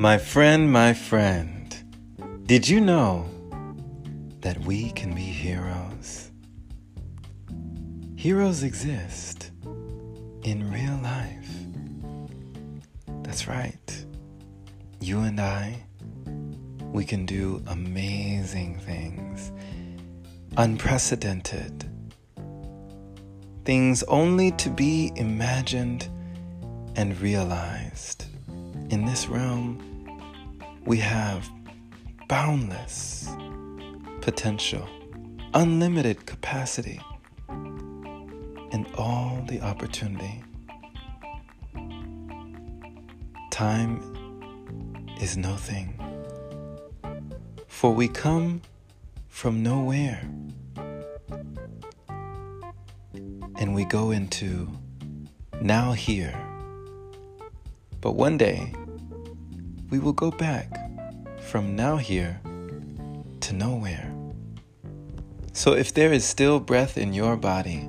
My friend, did you know that we can be heroes? Heroes exist in real life. That's right. You and I, we can do amazing things, unprecedented things only to be imagined and realized. In this realm, we have boundless potential, unlimited capacity, and all the opportunity. Time is no thing, for we come from nowhere, and we go into now here. But one day, we will go back from now here to nowhere. So if there is still breath in your body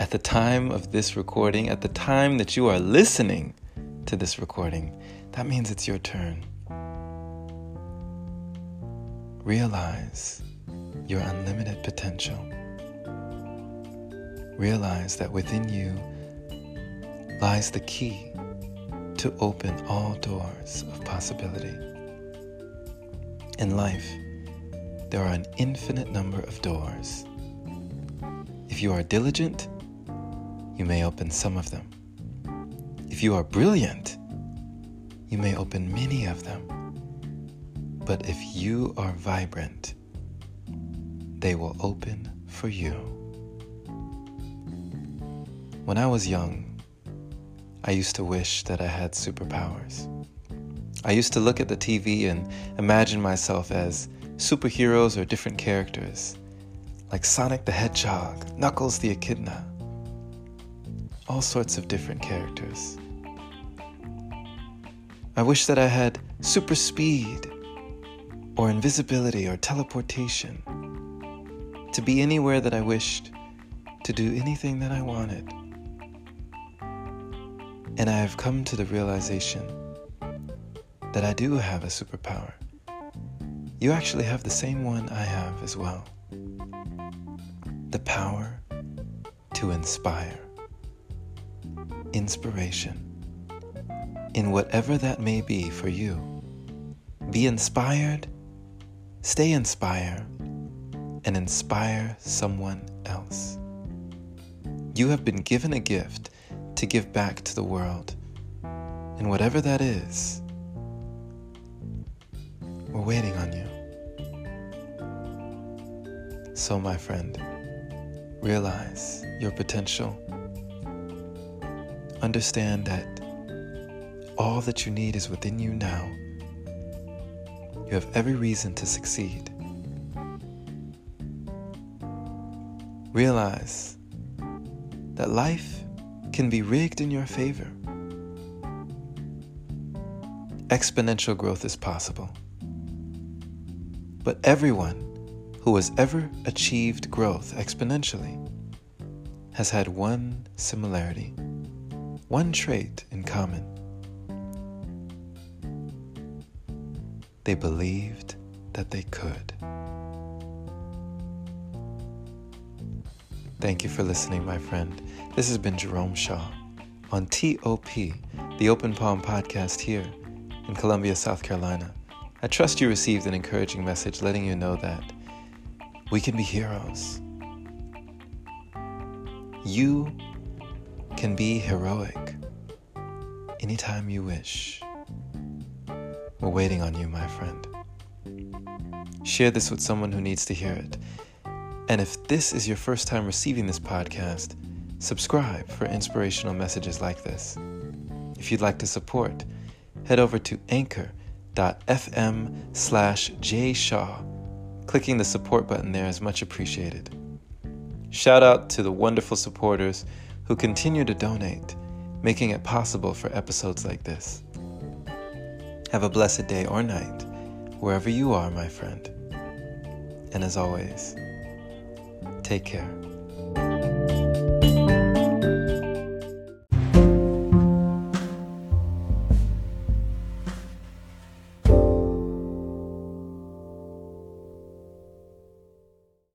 at the time of this recording, at the time that you are listening to this recording, that means it's your turn. Realize your unlimited potential. Realize that within you lies the key to open all doors of possibility. In life, there are an infinite number of doors. If you are diligent, you may open some of them. If you are brilliant, you may open many of them. But if you are vibrant, they will open for you. When I was young, I used to wish that I had superpowers. I used to look at the TV and imagine myself as superheroes or different characters, like Sonic the Hedgehog, Knuckles the Echidna, all sorts of different characters. I wish that I had super speed, or invisibility, or teleportation, to be anywhere that I wished, to do anything that I wanted. And I have come to the realization that I do have a superpower. You actually have the same one I have as well. The power to inspire. Inspiration. In whatever that may be for you. Be inspired, stay inspired, and inspire someone else. You have been given a gift to give back to the world, and whatever that is, we're waiting on you. So, my friend, realize your potential. Understand that all that you need is within you now. You have every reason to succeed. Realize that life can be rigged in your favor. Exponential growth is possible. But everyone who has ever achieved growth exponentially has had one similarity, one trait in common. They believed that they could. Thank you for listening, my friend. This has been Jerome Shaw on T.O.P., the Open Palm Podcast here in Columbia, South Carolina. I trust you received an encouraging message letting you know that we can be heroes. You can be heroic anytime you wish. We're waiting on you, my friend. Share this with someone who needs to hear it. And if this is your first time receiving this podcast, subscribe for inspirational messages like this. If you'd like to support, head over to anchor.fm/jshaw. Clicking the support button there is much appreciated. Shout out to the wonderful supporters who continue to donate, making it possible for episodes like this. Have a blessed day or night, wherever you are, my friend. And as always, take care.